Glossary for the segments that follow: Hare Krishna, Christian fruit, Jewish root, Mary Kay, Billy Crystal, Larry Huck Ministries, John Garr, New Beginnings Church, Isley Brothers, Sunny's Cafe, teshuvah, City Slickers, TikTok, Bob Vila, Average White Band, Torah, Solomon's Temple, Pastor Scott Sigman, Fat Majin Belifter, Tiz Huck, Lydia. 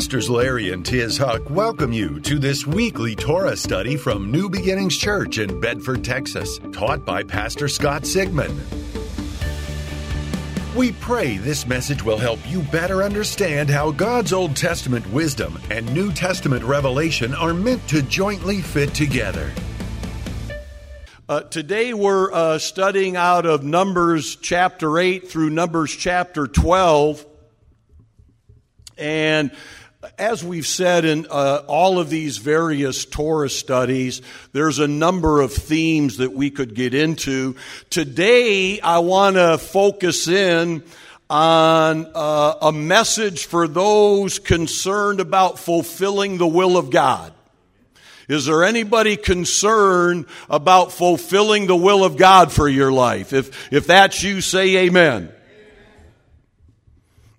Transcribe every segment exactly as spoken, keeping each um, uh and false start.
Pastors Larry and Tiz Huck welcome you to this weekly Torah study from New Beginnings Church in Bedford, Texas, taught by Pastor Scott Sigman. We pray this message will help you better understand how God's Old Testament wisdom and New Testament revelation are meant to jointly fit together. Uh, today we're uh, studying out of Numbers chapter eight through Numbers chapter twelve. And as we've said in uh, all of these various Torah studies, there's a number of themes that we could get into. Today, I want to focus in on uh, a message for those concerned about fulfilling the will of God. Is there anybody concerned about fulfilling the will of God for your life? If, if that's you, say amen.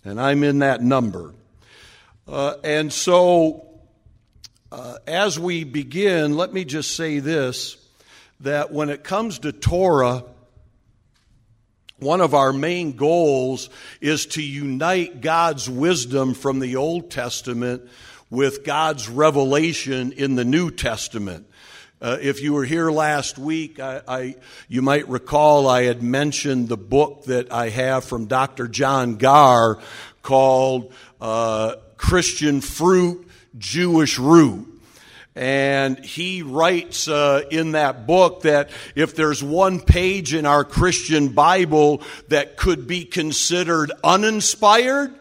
And I'm in that number. Uh, and so, uh, as we begin, let me just say this, that when it comes to Torah, one of our main goals is to unite God's wisdom from the Old Testament with God's revelation in the New Testament. Uh, if you were here last week, I, I, you might recall I had mentioned the book that I have from Doctor John Garr called uh, Christian Fruit, Jewish Root. And he writes uh, in that book that if there's one page in our Christian Bible that could be considered uninspired,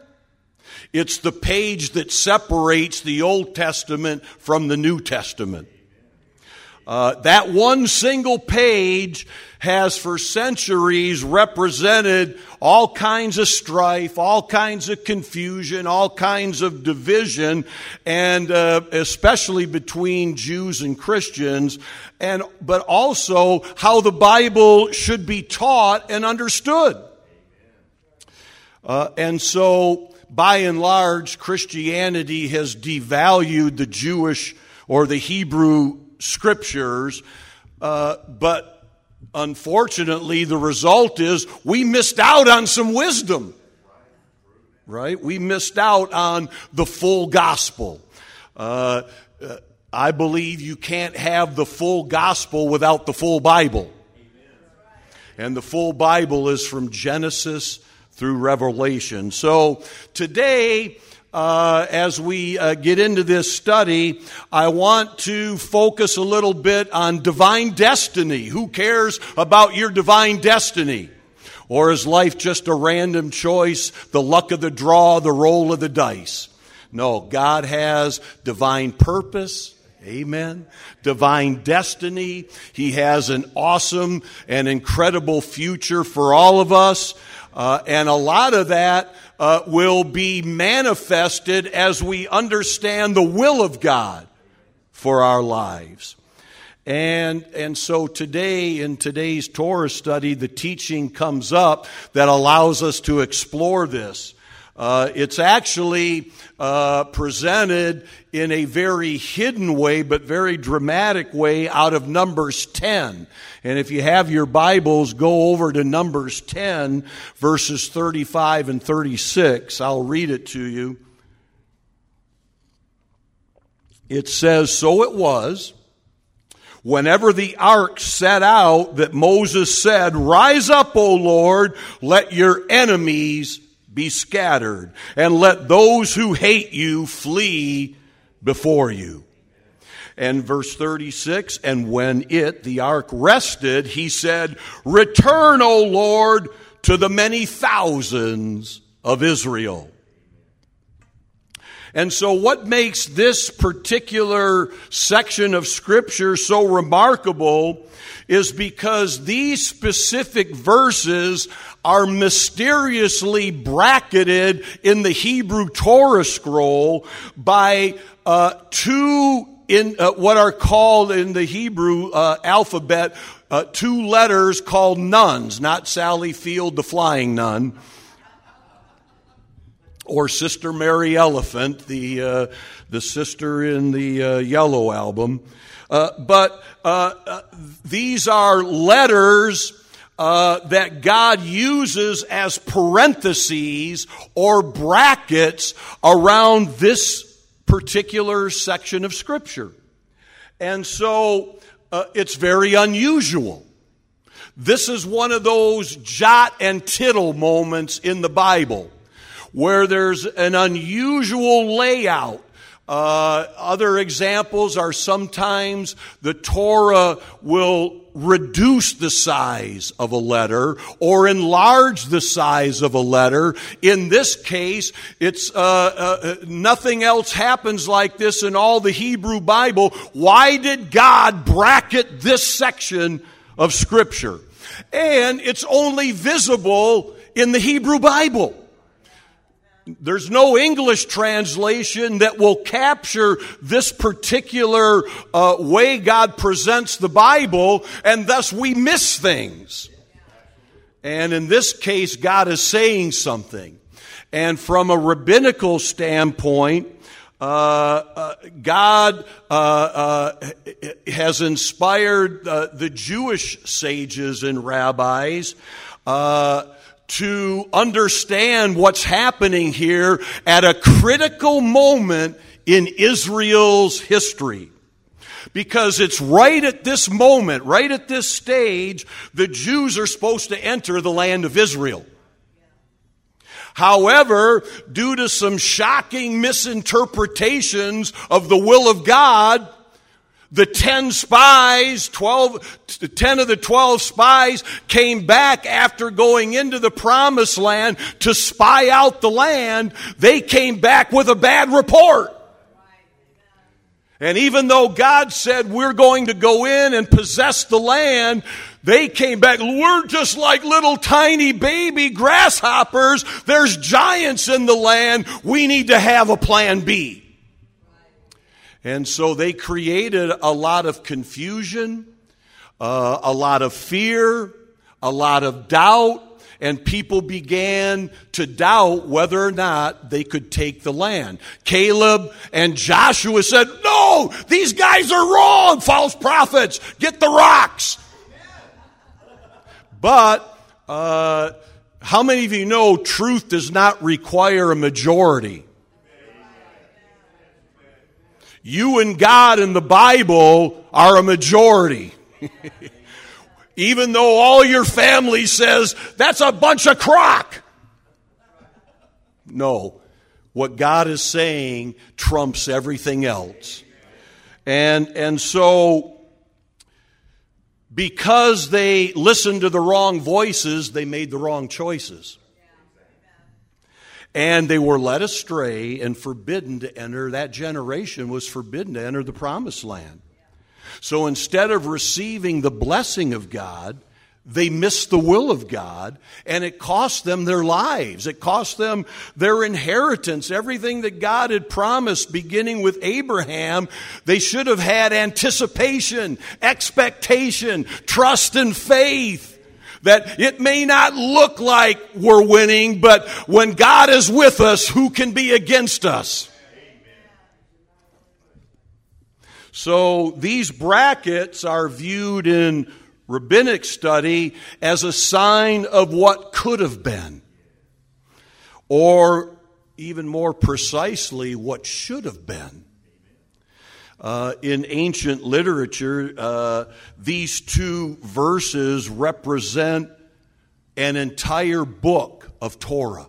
it's the page that separates the Old Testament from the New Testament. Uh, that one single page has for centuries represented all kinds of strife, all kinds of confusion, all kinds of division, and uh, especially between Jews and Christians, and but also how the Bible should be taught and understood. Uh, and so, by and large, Christianity has devalued the Jewish or the Hebrew Scriptures, uh, but unfortunately the result is we missed out on some wisdom, right? We missed out on the full gospel. Uh, I believe you can't have the full gospel without the full Bible. And the full Bible is from Genesis through Revelation. So today, Uh, as we uh, get into this study, I want to focus a little bit on divine destiny. Who cares about your divine destiny? Or is life just a random choice, the luck of the draw, the roll of the dice? No, God has divine purpose. Amen. Divine destiny. He has an awesome and incredible future for all of us. Uh, and a lot of that uh, will be manifested as we understand the will of God for our lives. And and so today, in today's Torah study, the teaching comes up that allows us to explore this. Uh, it's actually uh, presented in a very hidden way, but very dramatic way out of Numbers ten. And if you have your Bibles, go over to Numbers ten, verses thirty-five and thirty-six. I'll read it to you. It says, "So it was, whenever the ark set out, that Moses said, 'Rise up, O Lord, let your enemies be scattered, and let those who hate you flee before you.'" And verse thirty-six, "And when it, the ark, rested, he said, 'Return, O Lord, to the many thousands of Israel.'" And so what makes this particular section of Scripture so remarkable is because these specific verses are mysteriously bracketed in the Hebrew Torah scroll by uh, two, in uh, what are called in the Hebrew uh, alphabet, uh, two letters called nuns, not Sally Field the Flying Nun, or Sister Mary Elephant, the uh, the sister in the uh, Yellow album. Uh, but uh, uh, these are letters uh, that God uses as parentheses or brackets around this particular section of Scripture. And so uh, it's very unusual. This is one of those jot and tittle moments in the Bible where there's an unusual layout. Uh, other examples are sometimes the Torah will reduce the size of a letter or enlarge the size of a letter. In this case, it's uh, uh, nothing else happens like this in all the Hebrew Bible. Why did God bracket this section of Scripture? And it's only visible in the Hebrew Bible. There's no English translation that will capture this particular uh, way God presents the Bible, and thus we miss things. And in this case, God is saying something. And from a rabbinical standpoint, uh, uh, God uh, uh, has inspired uh, the Jewish sages and rabbis uh to understand what's happening here at a critical moment in Israel's history. Because it's right at this moment, right at this stage, the Jews are supposed to enter the land of Israel. However, due to some shocking misinterpretations of the will of God, the ten spies, twelve, ten of the twelve spies came back after going into the promised land to spy out the land. They came back with a bad report. And even though God said, we're going to go in and possess the land, they came back, we're just like little tiny baby grasshoppers. There's giants in the land. We need to have a plan B. And so they created a lot of confusion, uh, a lot of fear, a lot of doubt, and people began to doubt whether or not they could take the land. Caleb and Joshua said, no, these guys are wrong, false prophets, get the rocks. But uh, how many of you know truth does not require a majority? You and God in the Bible are a majority. Even though all your family says, that's a bunch of crock. No, what God is saying trumps everything else. And, and so, because they listened to the wrong voices, they made the wrong choices. And they were led astray and forbidden to enter. That generation was forbidden to enter the promised land. So instead of receiving the blessing of God, they missed the will of God, and it cost them their lives. It cost them their inheritance, everything that God had promised, beginning with Abraham. They should have had anticipation, expectation, trust, and faith. That it may not look like we're winning, but when God is with us, who can be against us? Amen. So these brackets are viewed in rabbinic study as a sign of what could have been, or even more precisely, what should have been. Uh, in ancient literature, uh, these two verses represent an entire book of Torah.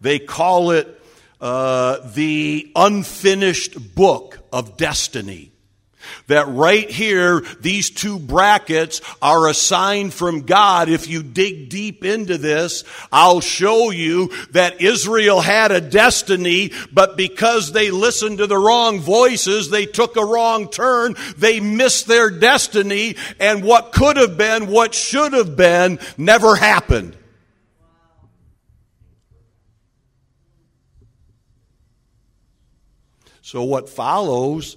They call it uh, the unfinished book of destiny. That right here, these two brackets are a sign from God. If you dig deep into this, I'll show you that Israel had a destiny, but because they listened to the wrong voices, they took a wrong turn, they missed their destiny, and what could have been, what should have been, never happened. So what follows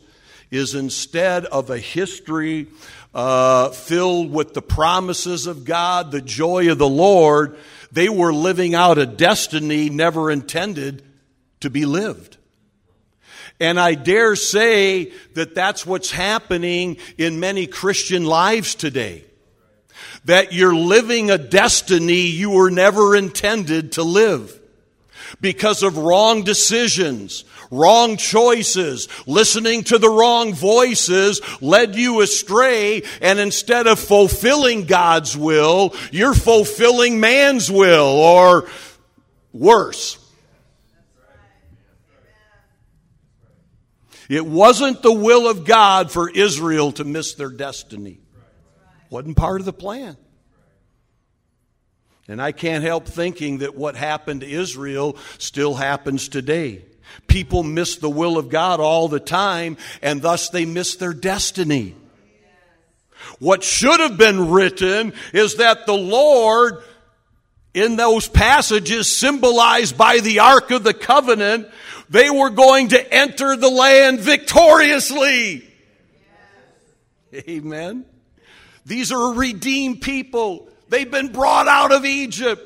is instead of a history uh, filled with the promises of God, the joy of the Lord, they were living out a destiny never intended to be lived. And I dare say that that's what's happening in many Christian lives today. That you're living a destiny you were never intended to live. because of wrong decisions, wrong choices, listening to the wrong voices led you astray, and instead of fulfilling God's will, you're fulfilling man's will, or worse. It wasn't the will of God for Israel to miss their destiny. Wasn't part of the plan. And I can't help thinking that what happened to Israel still happens today. People miss the will of God all the time, and thus they miss their destiny. What should have been written is that the Lord, in those passages symbolized by the Ark of the Covenant, they were going to enter the land victoriously. Yes. Amen. These are redeemed people. They've been brought out of Egypt.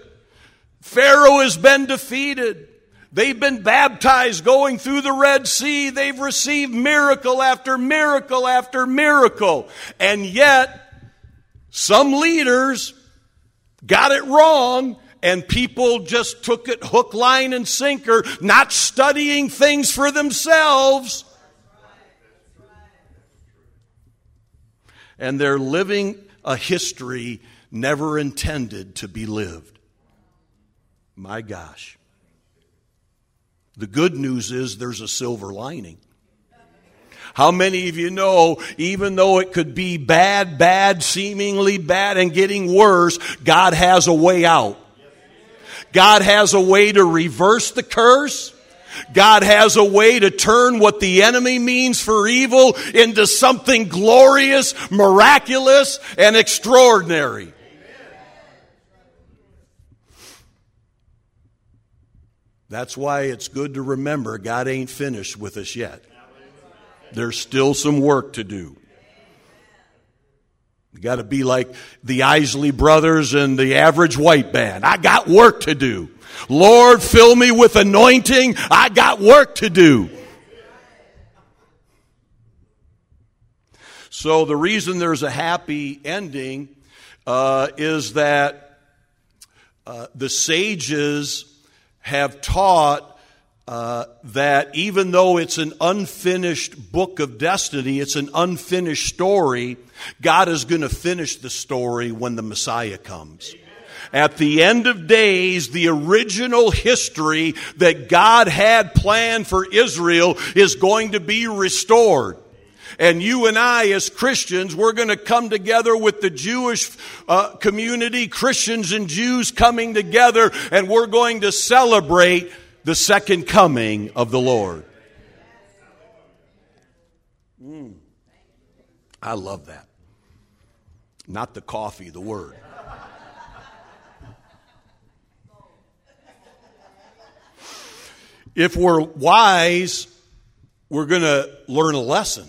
Pharaoh has been defeated. They've been baptized going through the Red Sea. They've received miracle after miracle after miracle. And yet, some leaders got it wrong, and people just took it hook, line, and sinker, not studying things for themselves. And they're living a history never intended to be lived. My gosh. The good news is there's a silver lining. How many of you know, even though it could be bad, bad, seemingly bad, and getting worse, God has a way out. God has a way to reverse the curse. God has a way to turn what the enemy means for evil into something glorious, miraculous, and extraordinary. Amen. That's why it's good to remember God ain't finished with us yet. There's still some work to do. You got to be like the Isley Brothers and the Average White Band. I got work to do. Lord, fill me with anointing. I got work to do. So the reason there's a happy ending uh, is that uh, the sages have taught Uh, that even though it's an unfinished book of destiny, it's an unfinished story, God is going to finish the story when the Messiah comes. Amen. At the end of days, the original history that God had planned for Israel is going to be restored. And you and I, as Christians, we're going to come together with the Jewish uh, community, Christians and Jews coming together, and we're going to celebrate the second coming of the Lord. Mm. I love that. Not the coffee, the word. If we're wise, we're going to learn a lesson.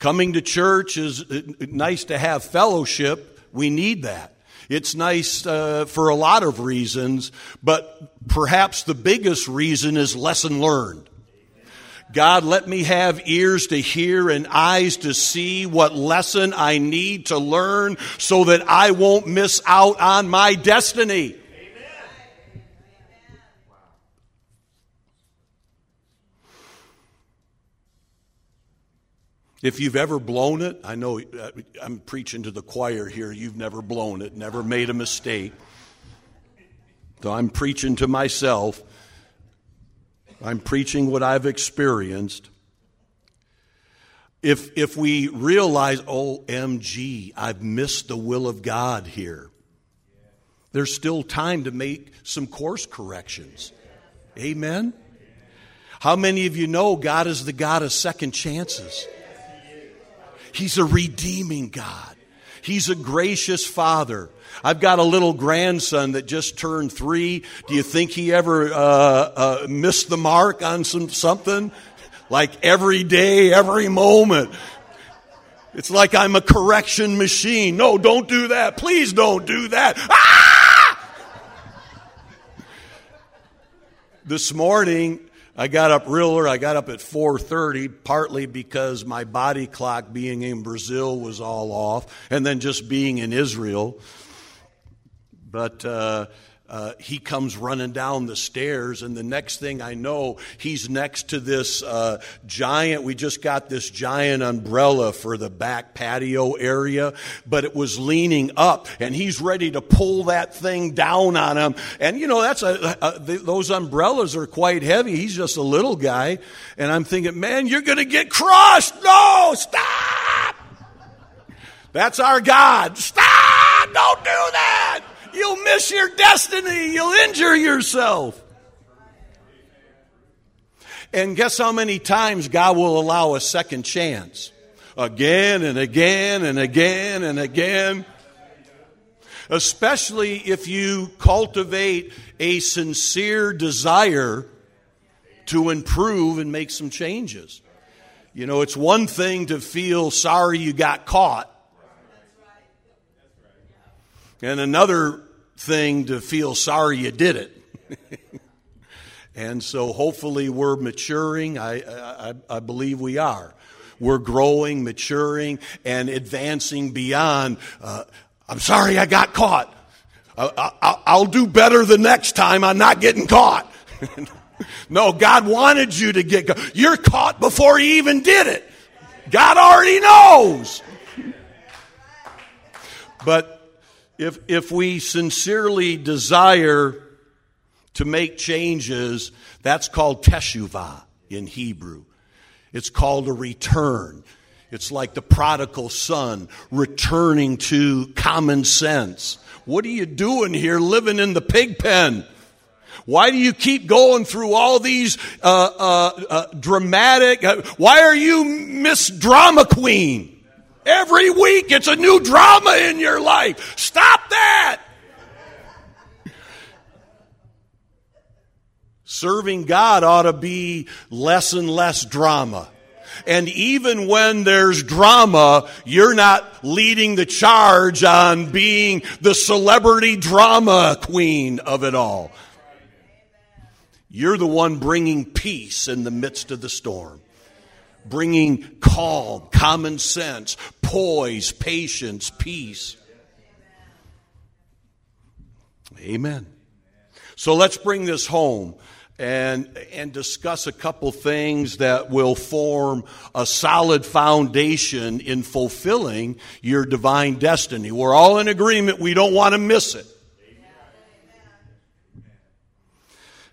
Coming to church is nice to have fellowship. We need that. It's nice uh, for a lot of reasons, but perhaps the biggest reason is lesson learned. God, let me have ears to hear and eyes to see what lesson I need to learn so that I won't miss out on my destiny. Amen. If you've ever blown it, I know I'm preaching to the choir here. You've never blown it, never made a mistake. So I'm preaching to myself. I'm preaching what I've experienced. If if we realize, O M G, I've missed the will of God here, there's still time to make some course corrections. Amen? How many of you know God is the God of second chances? He's a redeeming God. He's a gracious Father. I've got a little grandson that just turned three. Do you think he ever uh, uh, missed the mark on some something? Like every day, every moment. It's like I'm a correction machine. No, don't do that. Please don't do that. Ah! This morning, I got up real early. I got up at four thirty, partly because my body clock being in Brazil was all off, and then just being in Israel. But uh, Uh, he comes running down the stairs, and the next thing I know, he's next to this uh, giant. We just got this giant umbrella for the back patio area, but it was leaning up, and he's ready to pull that thing down on him. And, you know, that's a, a, those umbrellas are quite heavy. He's just a little guy, and I'm thinking, man, you're going to get crushed. No, stop. That's our God. Stop. Don't do that. You'll miss your destiny. You'll injure yourself. And guess how many times God will allow a second chance? Again and again and again and again. Especially if you cultivate a sincere desire to improve and make some changes. You know, it's one thing to feel sorry you got caught. And another thing to feel sorry you did it. And so hopefully we're maturing. I, I, I believe we are. We're growing, maturing, and advancing beyond, uh, I'm sorry I got caught. I, I, I'll do better the next time. I'm not getting caught. No, God wanted you to get caught. You're caught before you even did it. God already knows. But If if we sincerely desire to make changes, that's called teshuvah in Hebrew. It's called a return. It's like the prodigal son returning to common sense. What are you doing here living in the pig pen? Why do you keep going through all these uh, uh, uh, dramatic... Uh, why are you Miss Drama Queen? Every week, it's a new drama in your life. Stop that. Serving God ought to be less and less drama. And even when there's drama, you're not leading the charge on being the celebrity drama queen of it all. You're the one bringing peace in the midst of the storm. Bringing calm, common sense, poise, patience, peace. Amen. So let's bring this home and and discuss a couple things that will form a solid foundation in fulfilling your divine destiny. We're all in agreement. We don't want to miss it.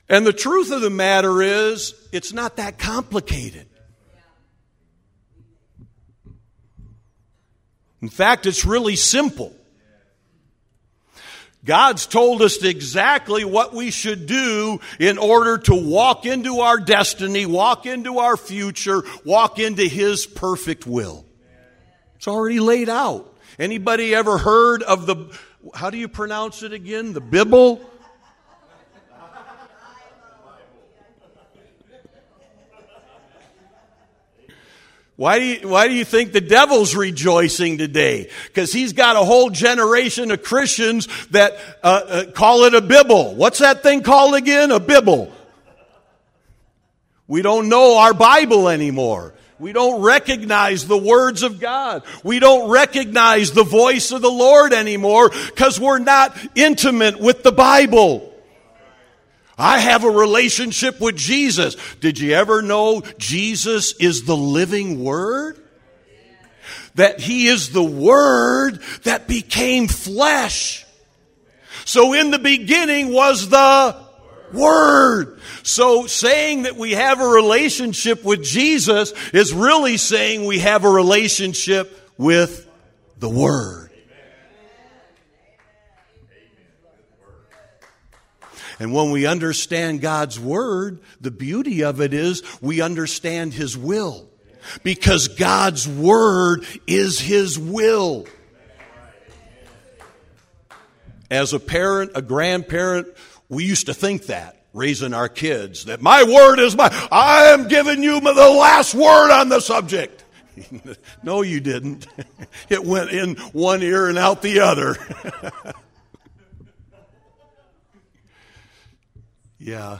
And the truth of the matter is, it's not that complicated. In fact, it's really simple. God's told us exactly what we should do in order to walk into our destiny, walk into our future, walk into His perfect will. It's already laid out. Anybody ever heard of the, how do you pronounce it again? The Bible? Why do you, why do you think the devil's rejoicing today? Because he's got a whole generation of Christians that uh, uh, call it a Bible. What's that thing called again? A Bible. We don't know our Bible anymore. We don't recognize the words of God. We don't recognize the voice of the Lord anymore because we're not intimate with the Bible. I have a relationship with Jesus. Did you ever know Jesus is the living Word? That He is the Word that became flesh. So in the beginning was the Word. So saying that we have a relationship with Jesus is really saying we have a relationship with the Word. And when we understand God's Word, the beauty of it is we understand His will. Because God's Word is His will. As a parent, a grandparent, we used to think that, raising our kids, that my Word is my, I am giving you the last word on the subject. No, you didn't. It went in one ear and out the other. Yeah.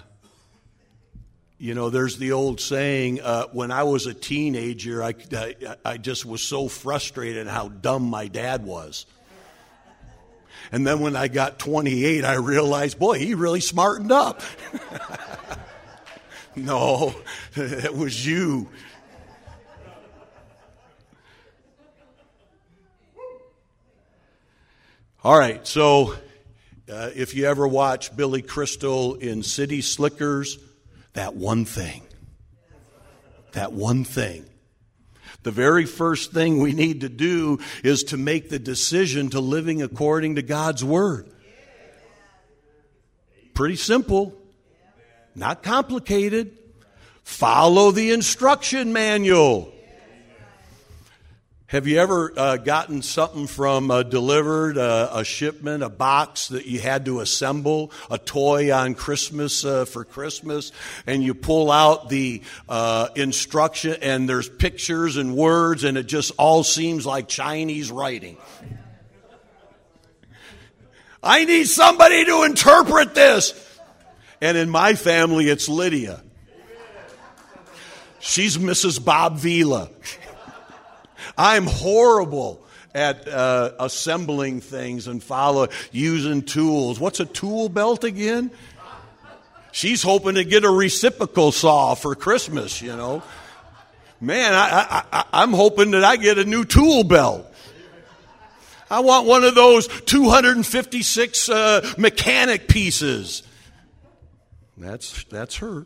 You know, there's the old saying, uh, when I was a teenager, I, I, I just was so frustrated how dumb my dad was. And then when I got twenty-eight, I realized, boy, he really smartened up. No, it was you. All right, so uh, if you ever watch Billy Crystal in City Slickers, that one thing, that one thing. The very first thing we need to do is to make the decision to living according to God's Word. Pretty simple, not complicated. Follow the instruction manual. Have you ever uh, gotten something from uh, delivered, uh, a shipment, a box that you had to assemble, a toy on Christmas, uh, for Christmas, and you pull out the uh, instruction and there's pictures and words and it just all seems like Chinese writing? I need somebody to interpret this. And in my family, it's Lydia. She's Missus Bob Vila. I'm horrible at uh, assembling things and follow using tools. What's a tool belt again? She's hoping to get a reciprocal saw for Christmas, you know. Man, I, I, I'm hoping that I get a new tool belt. I want one of those two hundred fifty-six uh, mechanic pieces. That's that's her.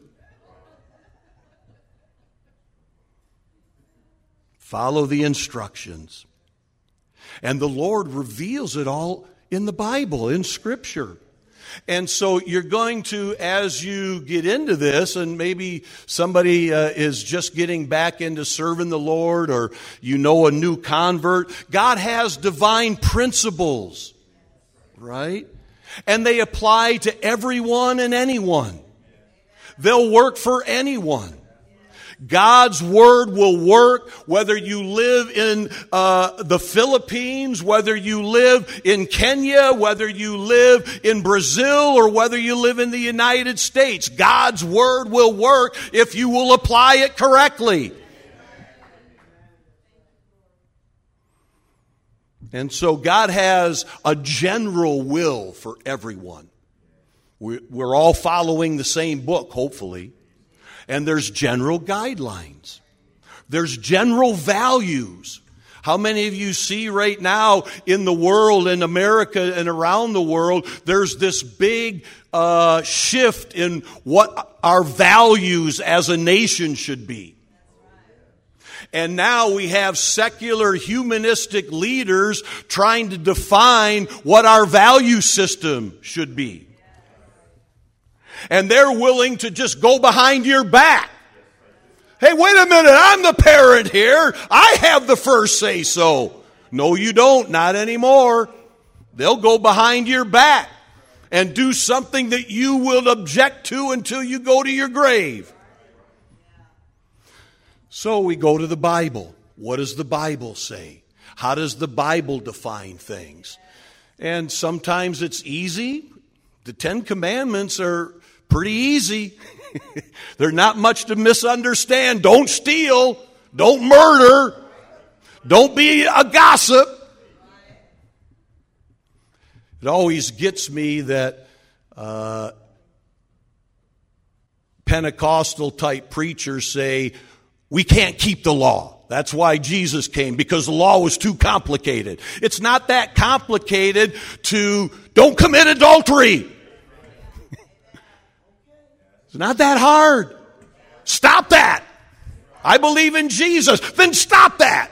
Follow the instructions. And the Lord reveals it all in the Bible, in Scripture. And so you're going to, as you get into this, and maybe somebody uh, is just getting back into serving the Lord, or you know a new convert, God has divine principles, right? And they apply to everyone and anyone. They'll work for anyone. God's Word will work whether you live in uh, the Philippines, whether you live in Kenya, whether you live in Brazil, or whether you live in the United States. God's Word will work if you will apply it correctly. And so God has a general will for everyone. We're all following the same book, hopefully. And there's general guidelines. There's general values. How many of you see right now in the world, in America and around the world, there's this big uh, shift in what our values as a nation should be. And now we have secular humanistic leaders trying to define what our value system should be. And they're willing to just go behind your back. Hey, wait a minute, I'm the parent here. I have the first say-so. No, you don't, not anymore. They'll go behind your back and do something that you will object to until you go to your grave. So we go to the Bible. What does the Bible say? How does the Bible define things? And sometimes it's easy. The Ten Commandments are pretty easy. They're not much to misunderstand. Don't steal. Don't murder. Don't be a gossip. It always gets me that uh, Pentecostal-type preachers say, we can't keep the law. That's why Jesus came, because the law was too complicated. It's not that complicated to don't commit adultery. It's not that hard. Stop that. I believe in Jesus. Then stop that.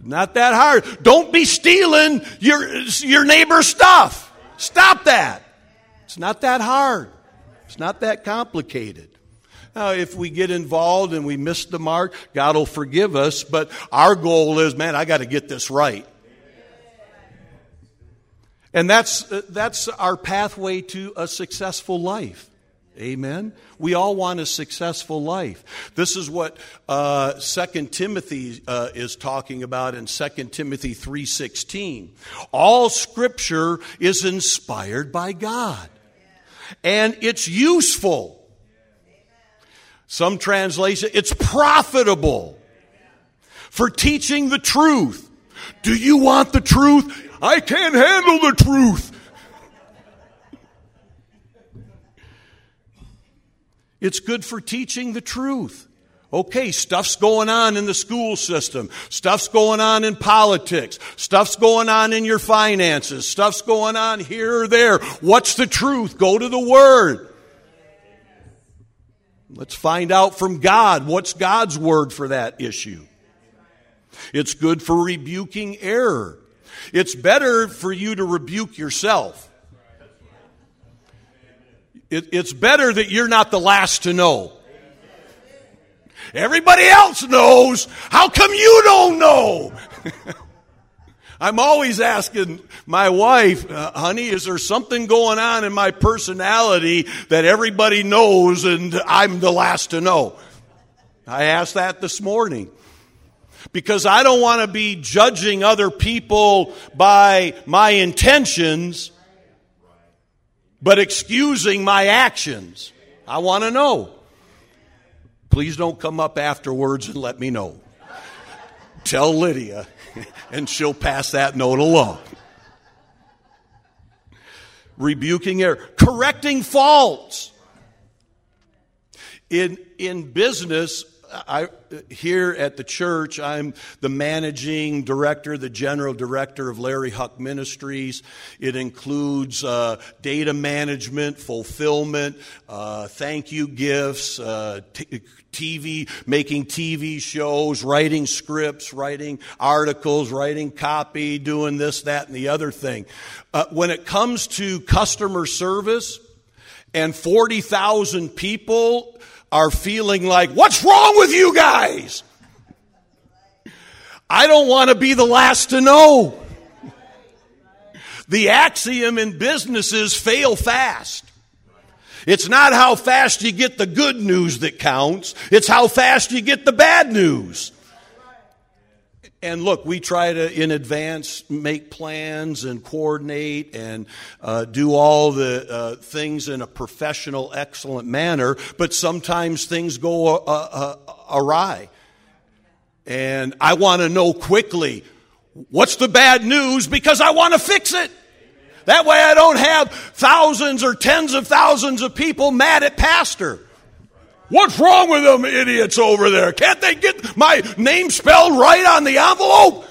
Not that hard. Don't be stealing your, your neighbor's stuff. Stop that. It's not that hard. It's not that complicated. Now, if we get involved and we miss the mark, God will forgive us. But our goal is, man, I got to get this right. And that's that's our pathway to a successful life. Amen? We all want a successful life. This is what uh, Second Timothy uh, is talking about in Second Timothy three sixteen. All Scripture is inspired by God. And it's useful. Some translation, it's profitable for teaching the truth, Do you want the truth? I can't handle the truth. It's good for teaching the truth. Okay, stuff's going on in the school system. Stuff's going on in politics. Stuff's going on in your finances. Stuff's going on here or there. What's the truth? Go to the Word. Let's find out from God. What's God's Word for that issue? It's good for rebuking error. It's better for you to rebuke yourself. It, it's better that you're not the last to know. Everybody else knows. How come you don't know? I'm always asking my wife, uh, honey, is there something going on in my personality that everybody knows and I'm the last to know? I asked that this morning. Because I don't want to be judging other people by my intentions, but excusing my actions. I want to know. Please don't come up afterwards and let me know. Tell Lydia, and she'll pass that note along. Rebuking error. Correcting faults. In, in business, I, here at the church, I'm the managing director, the general director of Larry Huck Ministries. It includes uh, data management, fulfillment, uh, thank you gifts, uh, t- TV, making T V shows, writing scripts, writing articles, writing copy, doing this, that, and the other thing. Uh, when it comes to customer service and forty thousand people are feeling like, what's wrong with you guys? I don't want to be the last to know. The axiom in business is fail fast. It's not how fast you get the good news that counts. It's how fast you get the bad news. And look, we try to, in advance, make plans and coordinate and uh, do all the uh, things in a professional, excellent manner. But sometimes things go uh, uh, awry. And I want to know quickly, what's the bad news? Because I want to fix it. That way I don't have thousands or tens of thousands of people mad at Pastor. What's wrong with them idiots over there? Can't they get my name spelled right on the envelope?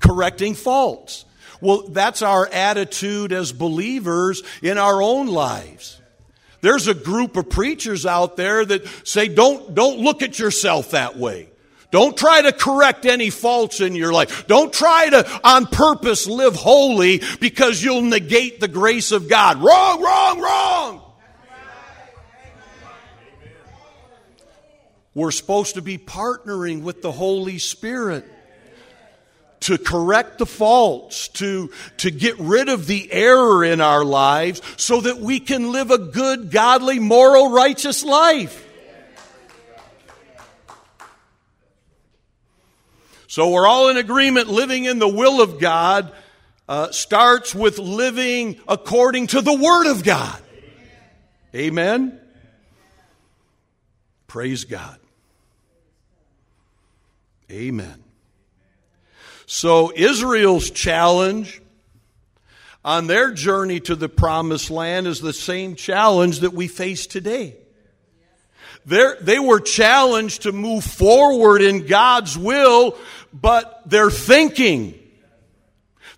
Correcting faults. Well, that's our attitude as believers in our own lives. There's a group of preachers out there that say, don't, don't look at yourself that way. Don't try to correct any faults in your life. Don't try to, on purpose, live holy because you'll negate the grace of God. Wrong, wrong, wrong. We're supposed to be partnering with the Holy Spirit to correct the faults, to, to get rid of the error in our lives so that we can live a good, godly, moral, righteous life. So we're all in agreement. Living in the will of God uh, starts with living according to the Word of God. Amen. Amen? Praise God. Amen. So Israel's challenge on their journey to the promised land is the same challenge that we face today. They're, they were challenged to move forward in God's will, but their thinking,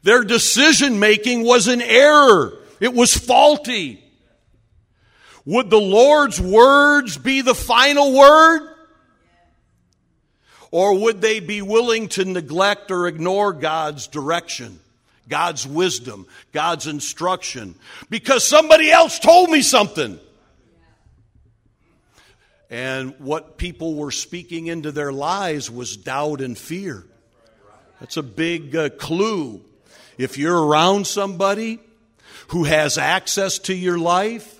their decision-making was in error. It was faulty. Would the Lord's words be the final word? Or would they be willing to neglect or ignore God's direction, God's wisdom, God's instruction? Because somebody else told me something. And what people were speaking into their lives was doubt and fear. That's a big uh, clue. If you're around somebody who has access to your life,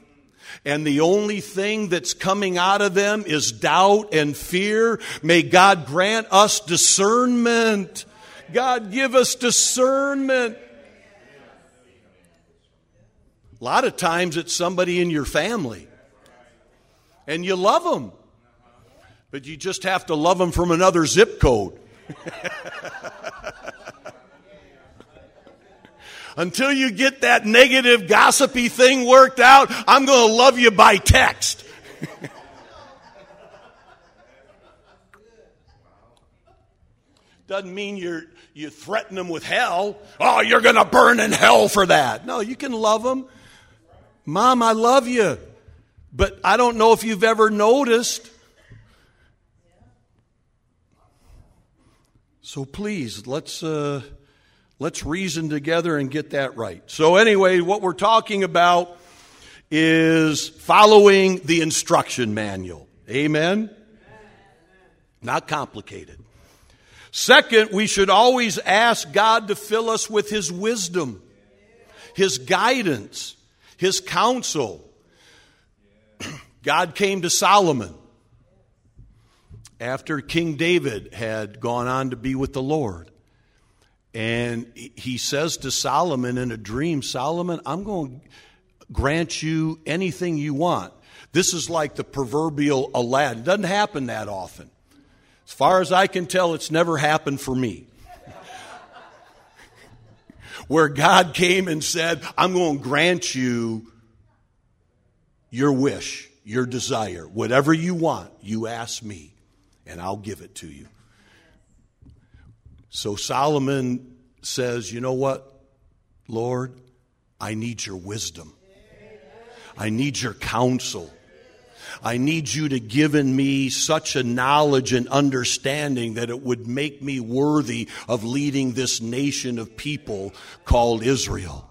and the only thing that's coming out of them is doubt and fear, may God grant us discernment. God give us discernment. A lot of times it's somebody in your family. And you love them. but you just have to love them from another zip code. Until you get that negative, gossipy thing worked out, I'm going to love you by text. Doesn't mean you're you threaten them with hell. Oh, you're going to burn in hell for that. No, you can love them. Mom, I love you. But I don't know if you've ever noticed. So please, let's uh, let's reason together and get that right. So anyway, what we're talking about is following the instruction manual. Amen? Not complicated. Second, we should always ask God to fill us with His wisdom, His guidance, His counsel. God came to Solomon after King David had gone on to be with the Lord. And He says to Solomon in a dream, Solomon, I'm going to grant you anything you want. This is like the proverbial Aladdin. It doesn't happen that often. As far as I can tell, it's never happened for me. Where God came and said, I'm going to grant you your wish, your desire, whatever you want, you ask me, and I'll give it to you. So Solomon says, you know what, Lord, I need your wisdom. I need your counsel. I need you to give in me such a knowledge and understanding that it would make me worthy of leading this nation of people called Israel.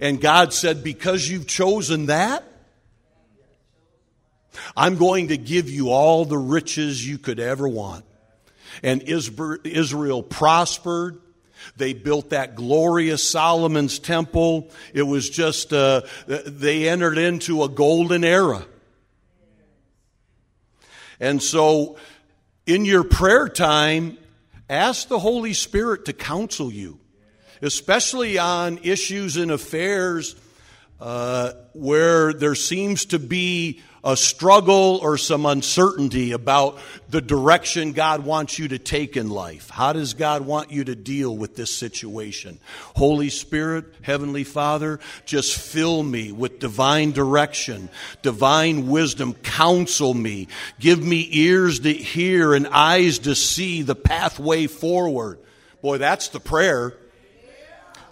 And God said, because you've chosen that, I'm going to give you all the riches you could ever want. And Israel prospered. They built that glorious Solomon's Temple. It was just, uh, they entered into a golden era. And so, in your prayer time, ask the Holy Spirit to counsel you, especially on issues and affairs uh, where there seems to be a struggle or some uncertainty about the direction God wants you to take in life. How does God want you to deal with this situation? Holy Spirit, Heavenly Father, just fill me with divine direction, divine wisdom. Counsel me. Give me ears to hear and eyes to see the pathway forward. Boy, that's the prayer.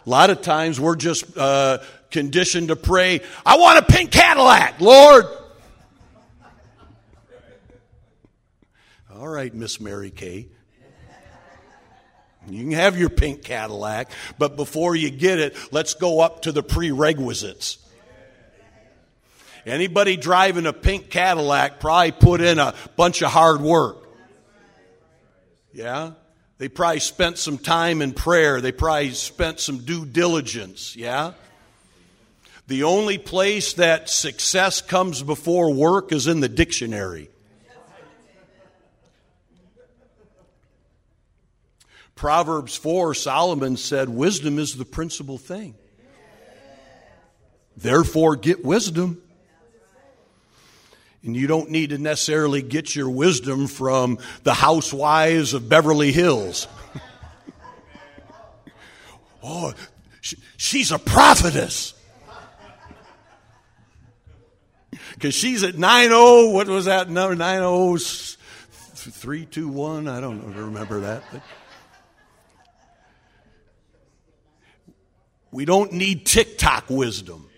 A lot of times we're just uh, conditioned to pray, I want a pink Cadillac, Lord. All right, Miss Mary Kay. You can have your pink Cadillac, but before you get it, let's go up to the prerequisites. Anybody driving a pink Cadillac probably put in a bunch of hard work. Yeah? They probably spent some time in prayer. They probably spent some due diligence, yeah? The only place that success comes before work is in the dictionary. Proverbs four, Solomon said, wisdom is the principal thing. Therefore, get wisdom. And you don't need to necessarily get your wisdom from the housewives of Beverly Hills. Oh, she, she's a prophetess. Because she's at ninety, what was that number? nine oh three two one, I don't know if I remember that. But. We don't need TikTok wisdom.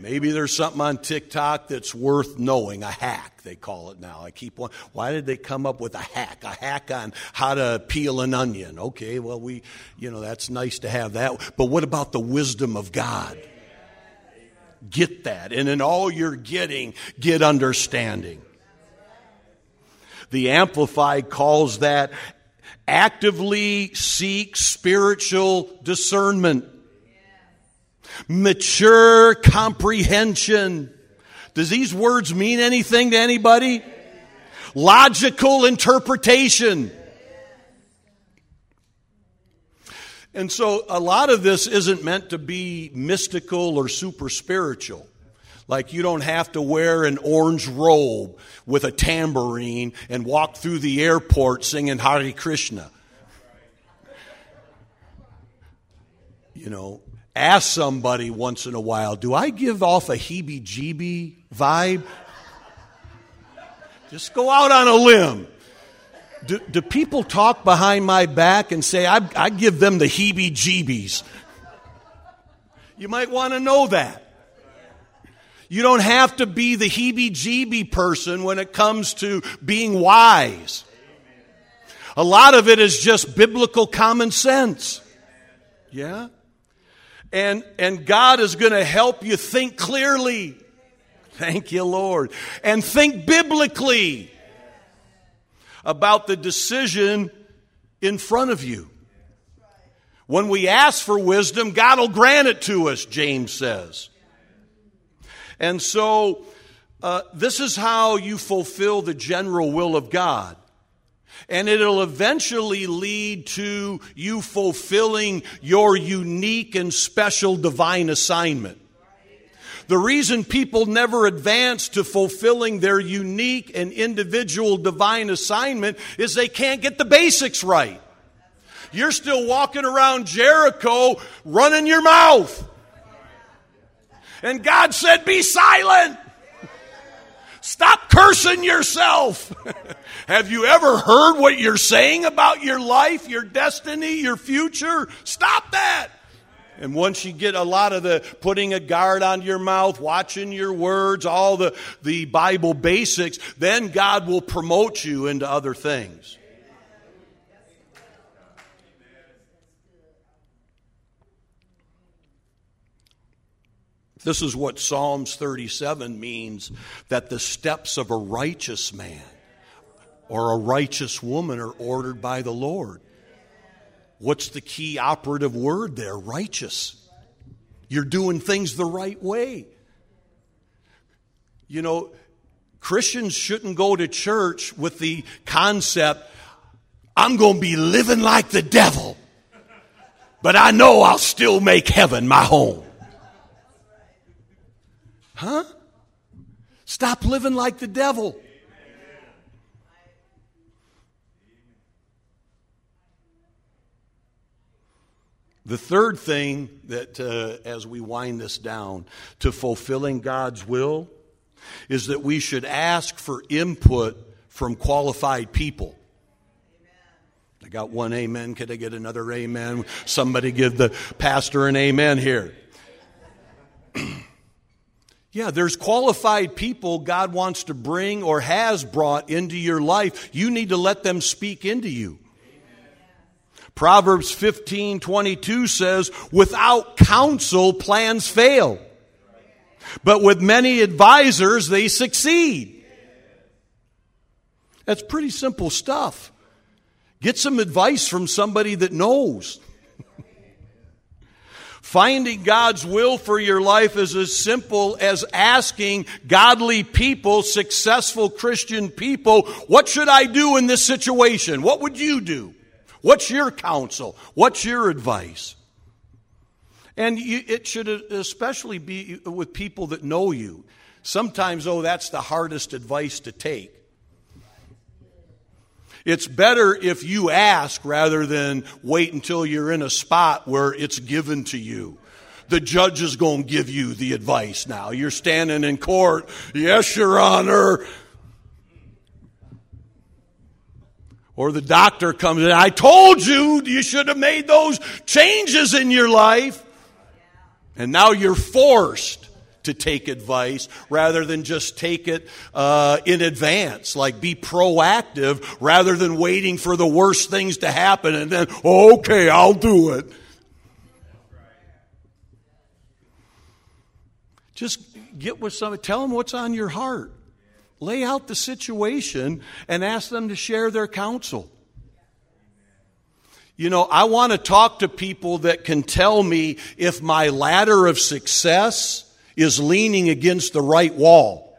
Maybe there's something on TikTok that's worth knowing. A hack, they call it now. I keep wondering, why did they come up with a hack? A hack on how to peel an onion. Okay, well, we, you know, that's nice to have that. But what about the wisdom of God? Get that. And in all you're getting, get understanding. The Amplified calls that actively seek spiritual discernment. Mature comprehension. Does these words mean anything to anybody? Logical interpretation. And so a lot of this isn't meant to be mystical or super spiritual. Like you don't have to wear an orange robe with a tambourine and walk through the airport singing Hare Krishna. You know, ask somebody once in a while, do I give off a heebie-jeebie vibe? Just go out on a limb. Do, do people talk behind my back and say, I, I give them the heebie-jeebies? You might want to know that. You don't have to be the heebie-jeebie person when it comes to being wise. A lot of it is just biblical common sense. Yeah? And and God is going to help you think clearly. Thank you, Lord. And think biblically about the decision in front of you. When we ask for wisdom, God will grant it to us, James says. And so, uh, this is how you fulfill the general will of God. And it'll eventually lead to you fulfilling your unique and special divine assignment. The reason people never advance to fulfilling their unique and individual divine assignment is they can't get the basics right. You're still walking around Jericho running your mouth. And God said, be silent. Stop cursing yourself. Have you ever heard what you're saying about your life, your destiny, your future? Stop that. And once you get a lot of the putting a guard on your mouth, watching your words, all the, the Bible basics, then God will promote you into other things. This is what Psalms thirty-seven means, that the steps of a righteous man or a righteous woman are ordered by the Lord. What's the key operative word there? Righteous. You're doing things the right way. You know, Christians shouldn't go to church with the concept, I'm going to be living like the devil, but I know I'll still make heaven my home. Huh? Stop living like the devil. Amen. The third thing that, uh, as we wind this down, to fulfilling God's will is that we should ask for input from qualified people. Amen. I got one amen. Could I get another amen? Somebody give the pastor an amen here. Yeah, there's qualified people God wants to bring or has brought into your life. You need to let them speak into you. Amen. Proverbs fifteen twenty-two says, without counsel, plans fail. But with many advisors, they succeed. That's pretty simple stuff. Get some advice from somebody that knows. Finding God's will for your life is as simple as asking godly people, successful Christian people, what should I do in this situation? What would you do? What's your counsel? What's your advice? And you, it should especially be with people that know you. Sometimes, oh, that's the hardest advice to take. It's better if you ask rather than wait until you're in a spot where it's given to you. The judge is going to give you the advice now. You're standing in court. Yes, Your Honor. Or the doctor comes in. I told you you should have made those changes in your life. And now you're forced to take advice rather than just take it uh, in advance. Like be proactive rather than waiting for the worst things to happen and then, oh, okay, I'll do it. Just get with somebody. Tell them what's on your heart. Lay out the situation and ask them to share their counsel. You know, I want to talk to people that can tell me if my ladder of success is leaning against the right wall.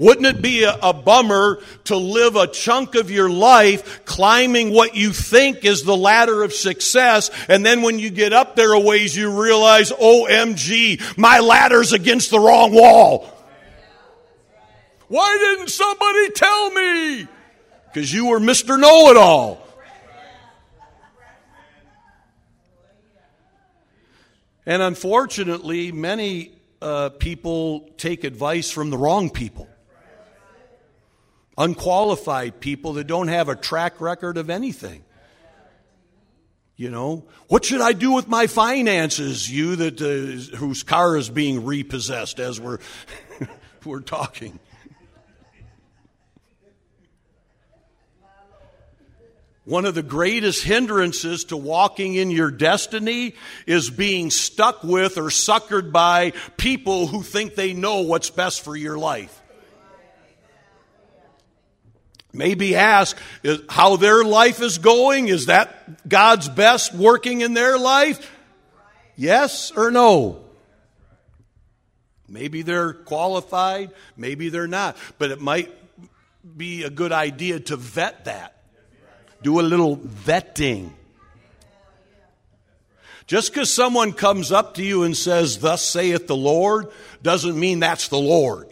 Wouldn't it be a, a bummer to live a chunk of your life climbing what you think is the ladder of success, and then when you get up there a ways, you realize, O M G, my ladder's against the wrong wall. Why didn't somebody tell me? Because you were Mister Know-it-all. And unfortunately, many uh, people take advice from the wrong people. Unqualified people that don't have a track record of anything. You know, what should I do with my finances? You that uh, whose car is being repossessed as we're we're talking. One of the greatest hindrances to walking in your destiny is being stuck with or suckered by people who think they know what's best for your life. Maybe ask how their life is going. Is that God's best working in their life? Yes or no? Maybe they're qualified, maybe they're not. But it might be a good idea to vet that. Do a little vetting. Just because someone comes up to you and says, "Thus saith the Lord," doesn't mean that's the Lord.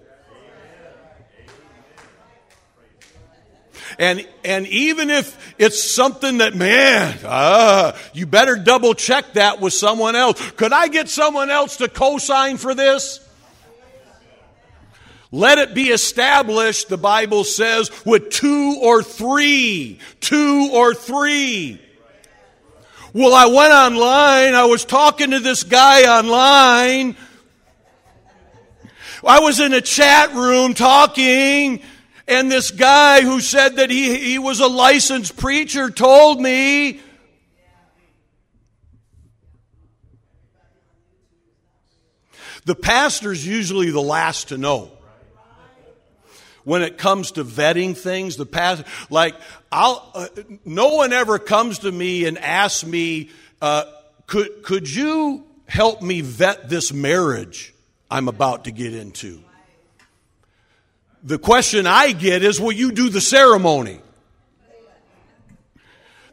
And and even if it's something that, man, ah, you better double check that with someone else. Could I get someone else to co-sign for this? Let it be established, the Bible says, with two or three. Two or three. Well, I went online. I was talking to this guy online. I was in a chat room talking, and this guy who said that he, he was a licensed preacher told me. The pastor's usually the last to know. When it comes to vetting things, the past, like, I'll, uh, no one ever comes to me and asks me, uh, could, could you help me vet this marriage I'm about to get into? The question I get is, will you do the ceremony?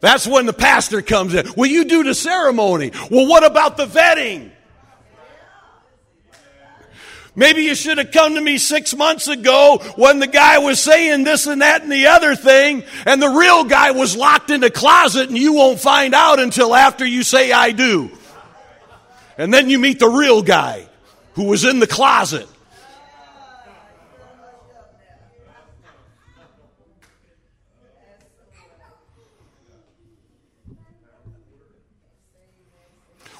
That's when the pastor comes in. Will you do the ceremony? Well, what about the vetting? Maybe you should have come to me six months ago when the guy was saying this and that and the other thing, and the real guy was locked in a closet, and you won't find out until after you say, "I do." And then you meet the real guy who was in the closet.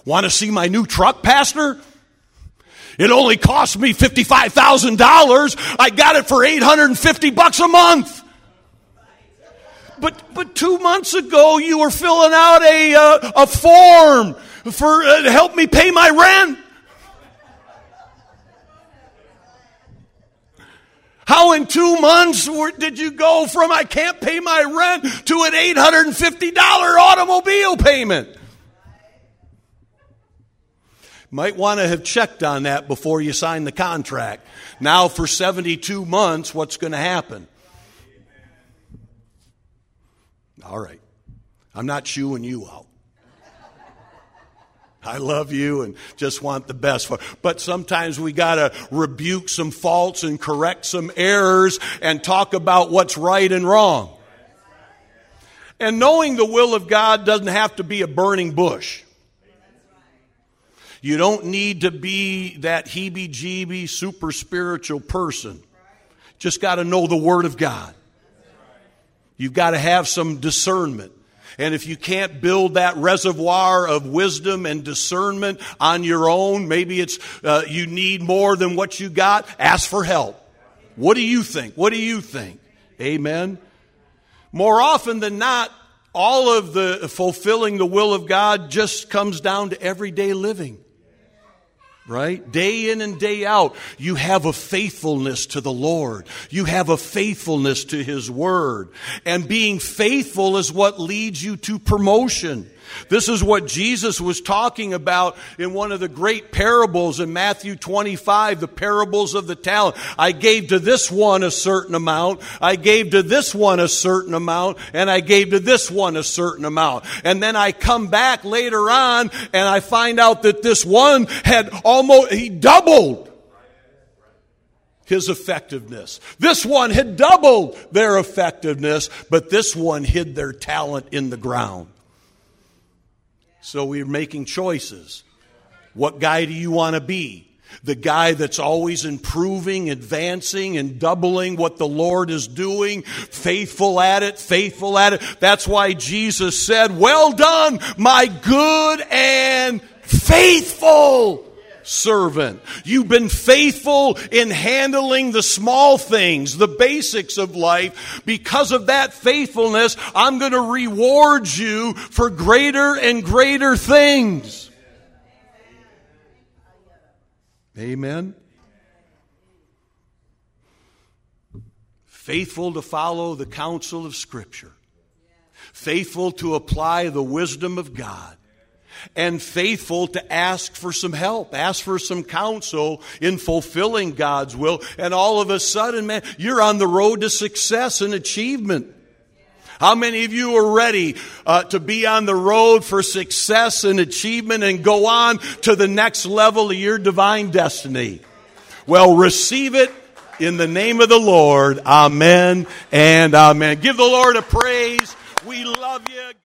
Want to see my new truck, Pastor? It only cost me fifty-five thousand dollars. I got it for eight hundred fifty bucks a month. But but two months ago, you were filling out a uh, a form for uh, to help me pay my rent. How in two months were, did you go from I can't pay my rent to an eight hundred fifty dollars automobile payment? Might want to have checked on that before you sign the contract. Now for seventy-two months, what's going to happen? All right. I'm not shooing you out. I love you and just want the best for. But sometimes we got to rebuke some faults and correct some errors and talk about what's right and wrong. And knowing the will of God doesn't have to be a burning bush. You don't need to be that heebie-jeebie, super spiritual person. Just got to know the Word of God. You've got to have some discernment. And if you can't build that reservoir of wisdom and discernment on your own, maybe it's uh, you need more than what you got, ask for help. What do you think? What do you think? Amen. More often than not, all of the fulfilling the will of God just comes down to everyday living. Right? Day in and day out, you have a faithfulness to the Lord. You have a faithfulness to His Word. And being faithful is what leads you to promotion. This is what Jesus was talking about in one of the great parables in Matthew twenty-five, the parables of the talent. I gave to this one a certain amount. I gave to this one a certain amount. And I gave to this one a certain amount. And then I come back later on and I find out that this one had almost, he doubled his effectiveness. This one had doubled their effectiveness, but this one hid their talent in the ground. So we're making choices. What guy do you want to be? The guy that's always improving, advancing, and doubling what the Lord is doing, faithful at it, faithful at it. That's why Jesus said, "Well done, my good and faithful servant. You've been faithful in handling the small things, the basics of life. Because of that faithfulness, I'm going to reward you for greater and greater things." Amen. Faithful to follow the counsel of Scripture. Faithful to apply the wisdom of God. And faithful to ask for some help, ask for some counsel in fulfilling God's will. And all of a sudden, man, you're on the road to success and achievement. How many of you are ready uh, to be on the road for success and achievement and go on to the next level of your divine destiny? Well, receive it in the name of the Lord. Amen and amen. Give the Lord a praise. We love you.